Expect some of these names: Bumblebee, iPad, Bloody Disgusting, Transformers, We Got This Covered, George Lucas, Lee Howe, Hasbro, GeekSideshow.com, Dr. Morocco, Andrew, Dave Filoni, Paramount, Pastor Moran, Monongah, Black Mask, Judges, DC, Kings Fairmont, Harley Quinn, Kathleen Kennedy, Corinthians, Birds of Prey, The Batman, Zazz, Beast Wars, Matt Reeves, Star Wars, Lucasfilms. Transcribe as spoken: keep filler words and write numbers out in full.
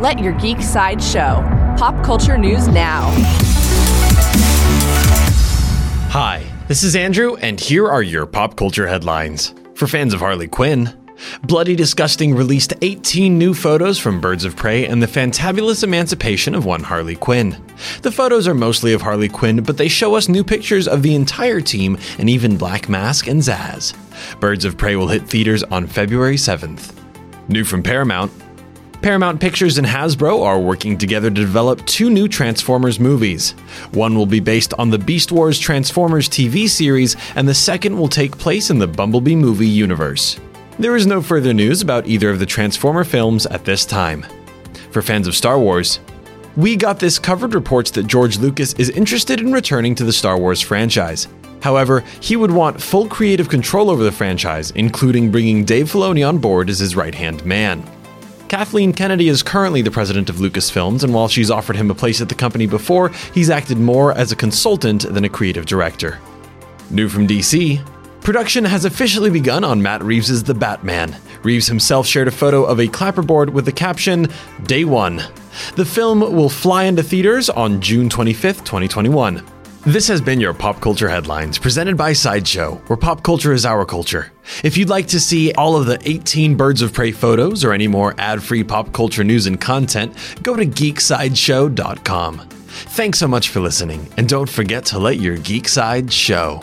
Let your geek side show. Pop culture news now. Hi, this is Andrew, and here are your pop culture headlines. For fans of Harley Quinn, Bloody Disgusting released eighteen new photos from Birds of Prey and the fantabulous emancipation of one Harley Quinn. The photos are mostly of Harley Quinn, but they show us new pictures of the entire team and even Black Mask and Zazz. Birds of Prey will hit theaters on February seventh. New from Paramount, Paramount Pictures and Hasbro are working together to develop two new Transformers movies. One will be based on the Beast Wars Transformers T V series, and the second will take place in the Bumblebee movie universe. There is no further news about either of the Transformer films at this time. For fans of Star Wars, We Got This Covered reports that George Lucas is interested in returning to the Star Wars franchise. However, he would want full creative control over the franchise, including bringing Dave Filoni on board as his right-hand man. Kathleen Kennedy is currently the president of Lucasfilms, and while she's offered him a place at the company before, he's acted more as a consultant than a creative director. New from D C, production has officially begun on Matt Reeves' The Batman. Reeves himself shared a photo of a clapperboard with the caption, Day One. The film will fly into theaters on June twenty-fifth, twenty twenty-one. This has been your Pop Culture Headlines, presented by Sideshow, where pop culture is our culture. If you'd like to see all of the eighteen Birds of Prey photos or any more ad-free pop culture news and content, go to Geek Sideshow dot com. Thanks so much for listening, and don't forget to let your geek side show.